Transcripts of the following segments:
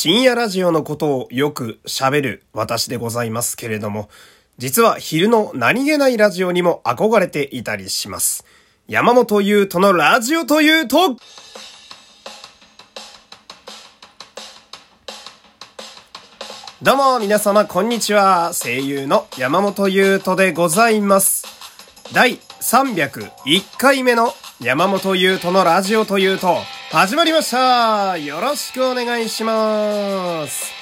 深夜ラジオのことをよく喋る私でございますけれども、実は昼の何気ないラジオにも憧れていたりします。山本優斗のラジオというと、どうも皆様こんにちは、声優の山本優斗でございます。第301回目の山本優斗のラジオというと始まりました。よろしくお願いします。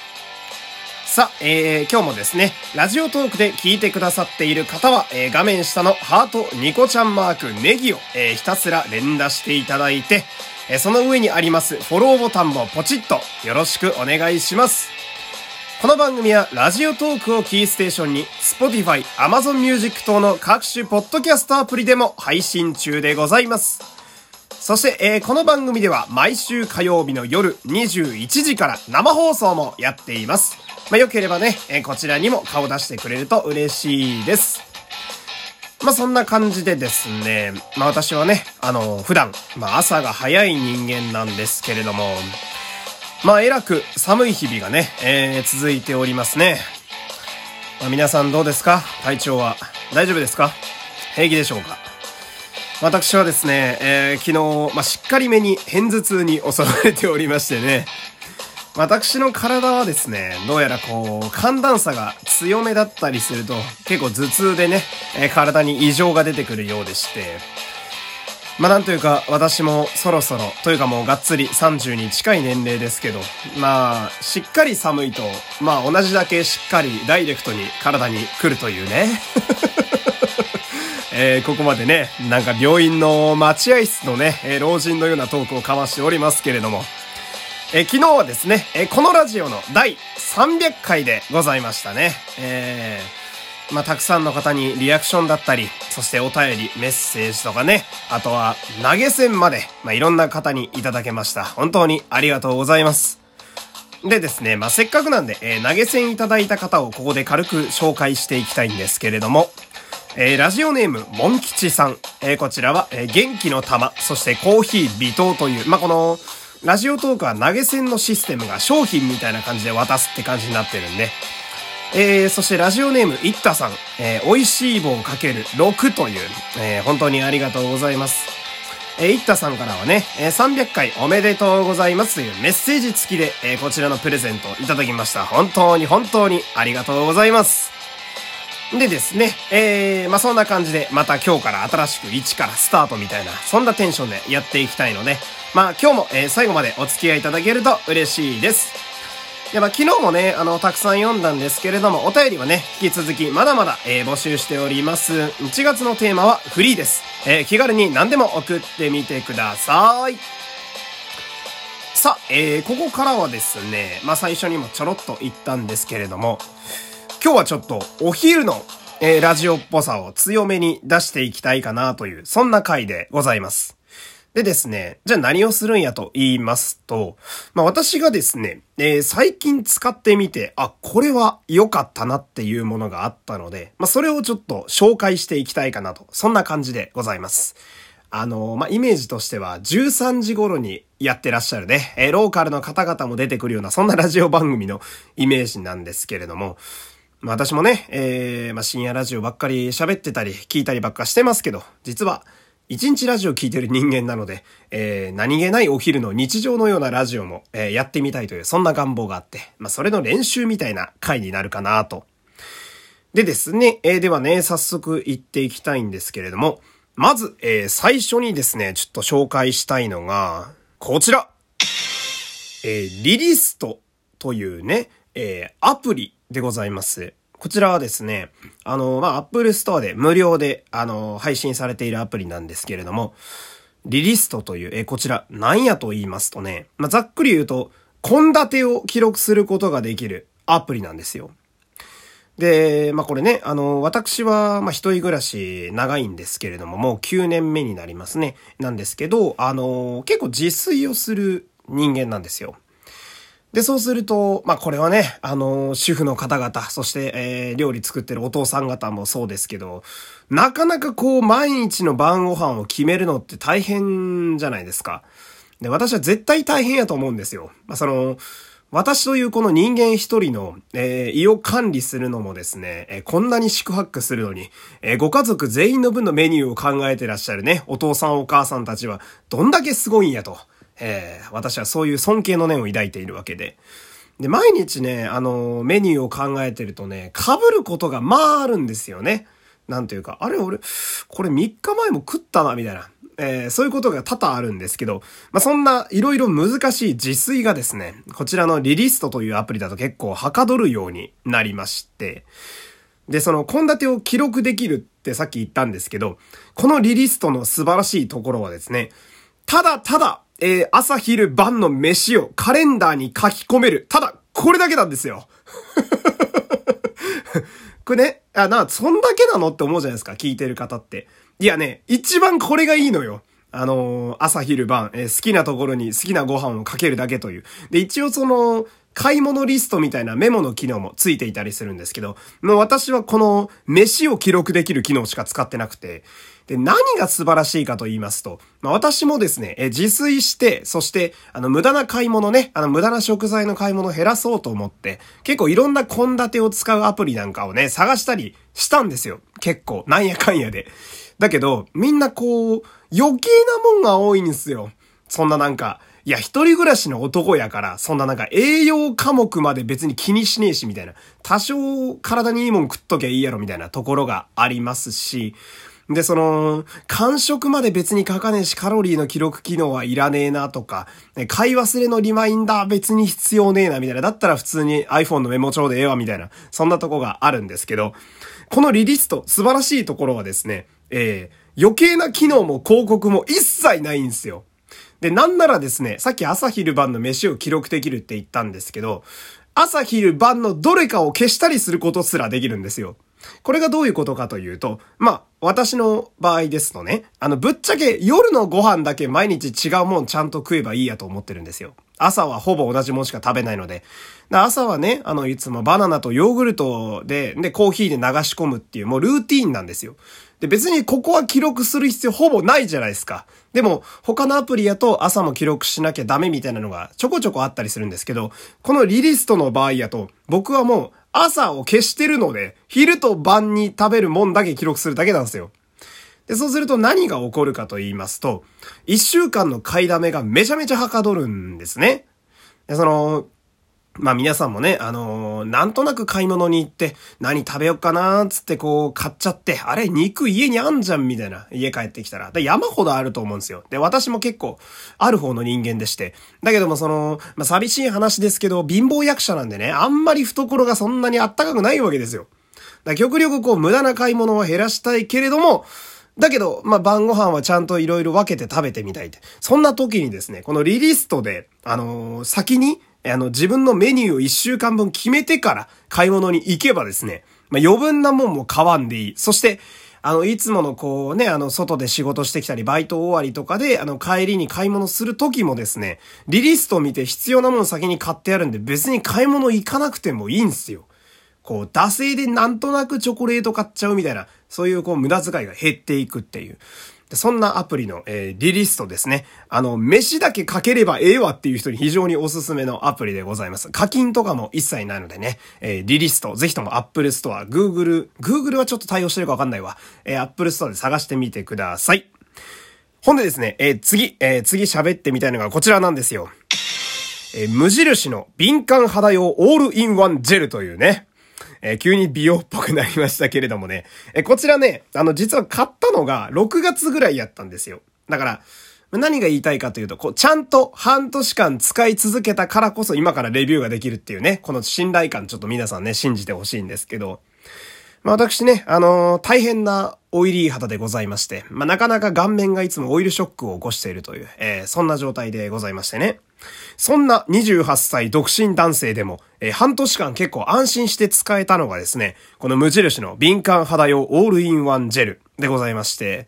さあ、今日もですね、ラジオトークで聞いてくださっている方は、画面下のハートニコちゃんマークネギを、ひたすら連打していただいて、その上にありますフォローボタンもポチッとよろしくお願いします。この番組はラジオトークをキーステーションに Spotify、Amazon Music 等の各種ポッドキャストアプリでも配信中でございます。そして、この番組では毎週火曜日の夜21時から生放送もやっています。よければね、こちらにも顔出してくれると嬉しいです。そんな感じでですね、私はね、普段、朝が早い人間なんですけれども、えらく寒い日々がね、続いておりますね。皆さんどうですか？体調は大丈夫ですか？平気でしょうか？私はですね、昨日、しっかりめに偏頭痛に襲われておりましてね、私の体はですね、どうやら寒暖差が強めだったりすると、結構頭痛でね、体に異常が出てくるようでして、なんというか、私もそろそろ、というかもうがっつり30に近い年齢ですけど、しっかり寒いと、同じだけしっかりダイレクトに体に来るというね。ここまでね、病院の待合室のね、老人のようなトークを交わしておりますけれども、昨日はですね、このラジオの第300回でございましたね。たくさんの方にリアクションだったり、そしてお便り、メッセージとかね、あとは投げ銭まで、いろんな方にいただけました。本当にありがとうございます。でですね、せっかくなんで、投げ銭いただいた方をここで軽く紹介していきたいんですけれども、ラジオネーム、モン吉さん。こちらは、元気の玉、そしてコーヒー微糖という、この、ラジオトークは投げ銭のシステムが商品みたいな感じで渡すって感じになってるんで。そしてラジオネーム、いったさん。美味しい棒かける6という、本当にありがとうございます。いったさんからはね、300回おめでとうございますというメッセージ付きで、こちらのプレゼントをいただきました。本当に本当にありがとうございます。でですね、そんな感じで、また今日から新しく1からスタートみたいな、そんなテンションでやっていきたいので、今日も、最後までお付き合いいただけると嬉しいです。で、昨日もね、たくさん読んだんですけれども、お便りはね、引き続きまだまだ、募集しております。1月のテーマはフリーです。気軽に何でも送ってみてください。さあ、ここからはですね、最初にもちょろっと言ったんですけれども、今日はちょっとお昼の、ラジオっぽさを強めに出していきたいかなという、そんな回でございます。でですね、じゃあ何をするんやと言いますと、私がですね、最近使ってみて、これは良かったなっていうものがあったので、それをちょっと紹介していきたいかなと、そんな感じでございます。イメージとしては13時頃にやってらっしゃるね、ローカルの方々も出てくるような、そんなラジオ番組のイメージなんですけれども、私もね、深夜ラジオばっかり喋ってたり聞いたりばっかしてますけど、実は一日ラジオ聞いてる人間なので、何気ないお昼の日常のようなラジオも、やってみたいという、そんな願望があって、それの練習みたいな回になるかなと。でですね、ではね、早速行っていきたいんですけれども、まず、最初にですね、ちょっと紹介したいのがこちら、リリストというね、アプリでございます。こちらはですね、Apple Store で無料で、配信されているアプリなんですけれども、リリストという、こちら、何やと言いますとね、ざっくり言うと、献立を記録することができるアプリなんですよ。で、これね、私は、一人暮らし長いんですけれども、もう9年目になりますね。なんですけど、結構自炊をする人間なんですよ。で、そうすると、これはね、主婦の方々、そして、料理作ってるお父さん方もそうですけど、なかなか毎日の晩ご飯を決めるのって大変じゃないですか。で、私は絶対大変やと思うんですよ。私というこの人間一人の、胃を管理するのもですね、こんなに四苦八苦するのに、ご家族全員の分のメニューを考えてらっしゃるね、お父さんお母さんたちはどんだけすごいんやと、私はそういう尊敬の念を抱いているわけで。で、毎日ね、メニューを考えてるとね、被ることがまああるんですよね。なんというか、あれ俺、これ3日前も食ったな、みたいな。そういうことが多々あるんですけど、まあ、そんないろいろ難しい自炊がですね、こちらのリリストというアプリだと結構はかどるようになりまして、で、その献立を記録できるってさっき言ったんですけど、このリリストの素晴らしいところはですね、ただただ、朝昼晩の飯をカレンダーに書き込める。ただ、これだけなんですよ。これね、そんだけなのって思うじゃないですか、聞いてる方って。いやね、一番これがいいのよ。朝昼晩、好きなところに好きなご飯をかけるだけという。で、一応その、買い物リストみたいなメモの機能もついていたりするんですけど、もう私はこの、飯を記録できる機能しか使ってなくて、で、何が素晴らしいかと言いますと、まあ、私もですね、自炊して、そして、無駄な買い物ね、無駄な食材の買い物を減らそうと思って、結構いろんな献立を使うアプリなんかをね、探したりしたんですよ。結構、なんやかんやで。だけど、みんなこう、余計なもんが多いんですよ。そんななんか、いや、一人暮らしの男やから、そんななんか栄養科目まで別に気にしねえし、みたいな。多少体にいいもん食っときゃいいやろ、みたいなところがありますし、で、その、間食まで別に書かねえし、カロリーの記録機能はいらねえなとか、買い忘れのリマインダー別に必要ねえなみたいな、だったら普通に iPhone のメモ帳でええわみたいな、そんなとこがあるんですけど、このリリスト、素晴らしいところはですね、余計な機能も広告も一切ないんですよ。で、なんならですね、さっき朝昼晩の飯を記録できるって言ったんですけど、朝昼晩のどれかを消したりすることすらできるんですよ。これがどういうことかというと、私の場合ですとね、ぶっちゃけ夜のご飯だけ毎日違うもんちゃんと食えばいいやと思ってるんですよ。朝はほぼ同じもんしか食べないので。朝はね、いつもバナナとヨーグルトで、コーヒーで流し込むっていう、もうルーティーンなんですよ。で、別にここは記録する必要ほぼないじゃないですか。でも、他のアプリやと朝も記録しなきゃダメみたいなのがちょこちょこあったりするんですけど、このリリストの場合やと、僕はもう、朝を消してるので、昼と晩に食べるもんだけ記録するだけなんですよ。で、そうすると何が起こるかと言いますと、一週間の買いだめがめちゃめちゃはかどるんですね。で、皆さんもね、なんとなく買い物に行って、何食べよっかなーつってこう買っちゃって、あれ肉家にあんじゃんみたいな、家帰ってきたら。で、山ほどあると思うんですよ。で、私も結構ある方の人間でして。だけども寂しい話ですけど、貧乏役者なんでね、あんまり懐がそんなにあったかくないわけですよ。だから極力こう無駄な買い物は減らしたいけれども、だけど、晩ご飯はちゃんといろいろ分けて食べてみたいって。そんな時にですね、このリリストで、先に、自分のメニューを一週間分決めてから買い物に行けばですね、余分なもんも買わんでいい。そして、いつものこうね、外で仕事してきたり、バイト終わりとかで、帰りに買い物する時もですね、リリストを見て必要なもの先に買ってあるんで、別に買い物行かなくてもいいんですよ。こう、惰性でなんとなくチョコレート買っちゃうみたいな、そういうこう無駄遣いが減っていくっていう。そんなアプリの、リリストですね。飯だけ書ければええわっていう人に非常におすすめのアプリでございます。課金とかも一切ないのでね、リリスト、ぜひとも Apple Store、Google はちょっと対応してるかわかんないわ。Apple Store で探してみてください。ほんでですね、次喋ってみたいのがこちらなんですよ。無印の敏感肌用オールインワンジェルというね、急に美容っぽくなりましたけれどもね。こちらね、実は買ったのが6月ぐらいやったんですよ。だから、何が言いたいかというと、ちゃんと半年間使い続けたからこそ今からレビューができるっていうね、この信頼感ちょっと皆さんね、信じてほしいんですけど。私ね、大変なオイリー肌でございまして、なかなか顔面がいつもオイルショックを起こしているという、そんな状態でございましてね。そんな28歳独身男性でも、半年間結構安心して使えたのがですね、この無印の敏感肌用オールインワンジェルでございまして、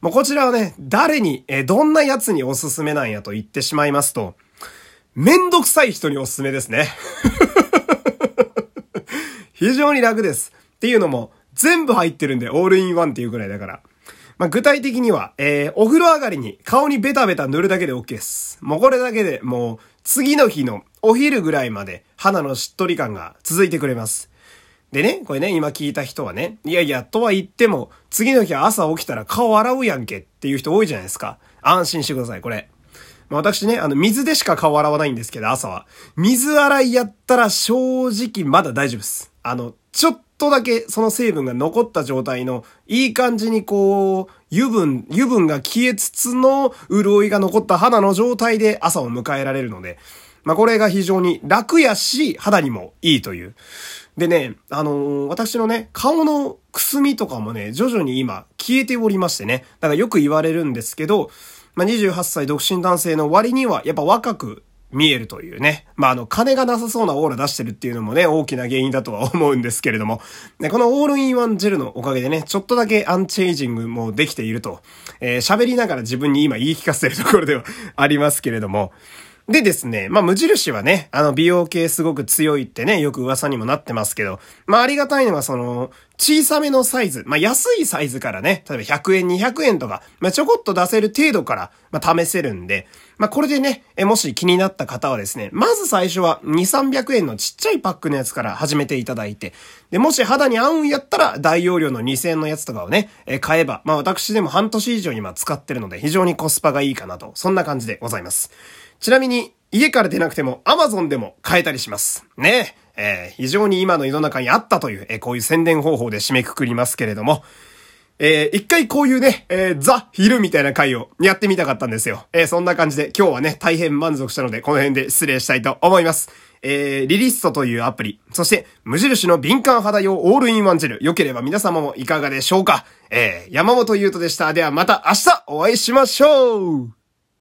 こちらはね、誰に、どんなやつにおすすめなんやと言ってしまいますと、めんどくさい人におすすめですね。非常に楽です。っていうのも、全部入ってるんで、オールインワンっていうくらいだから。具体的には、お風呂上がりに顔にベタベタ塗るだけで OK です。もうこれだけでもう、次の日のお昼ぐらいまで肌のしっとり感が続いてくれます。でね、これね、今聞いた人はね、いやいや、とは言っても、次の日朝起きたら顔洗うやんけっていう人多いじゃないですか。安心してください、これ。まあ、私ね、水でしか顔洗わないんですけど、朝は。水洗いやったら正直まだ大丈夫です。ちょっとだけその成分が残った状態の、いい感じにこう、油分が消えつつの潤いが残った肌の状態で朝を迎えられるので、まあ、これが非常に楽やし、肌にもいいという。でね、私のね、顔のくすみとかもね、徐々に今消えておりましてね。だからよく言われるんですけど、まあ、28歳独身男性の割にはやっぱ若く見えるというね。まあ、金がなさそうなオーラ出してるっていうのもね、大きな原因だとは思うんですけれども。ね、このオールインワンジェルのおかげでね、ちょっとだけアンチエイジングもできていると、喋りながら自分に今言い聞かせてるところではありますけれども。でですね、まあ、無印はね、美容系すごく強いってね、よく噂にもなってますけど、まあ、ありがたいのはその、小さめのサイズ、まあ、安いサイズからね、例えば100円、200円とか、まあ、ちょこっと出せる程度から、まあ、試せるんで、まあ、これでね、もし気になった方はですね、まず最初は2、300円のちっちゃいパックのやつから始めていただいて、で、もし肌に合うんやったら、大容量の2000円のやつとかをね、買えば、まあ、私でも半年以上今使ってるので、非常にコスパがいいかなと、そんな感じでございます。ちなみに、家から出なくても Amazon でも買えたりします。ねえ。非常に今の世の中にあったという、こういう宣伝方法で締めくくりますけれども、一回こういうね、ザ・昼みたいな回をやってみたかったんですよ。そんな感じで今日はね、大変満足したので、この辺で失礼したいと思います。リリストというアプリ、そして無印の敏感肌用オールインワンジェル、良ければ皆様もいかがでしょうか。山本優斗でした。ではまた明日お会いしましょう。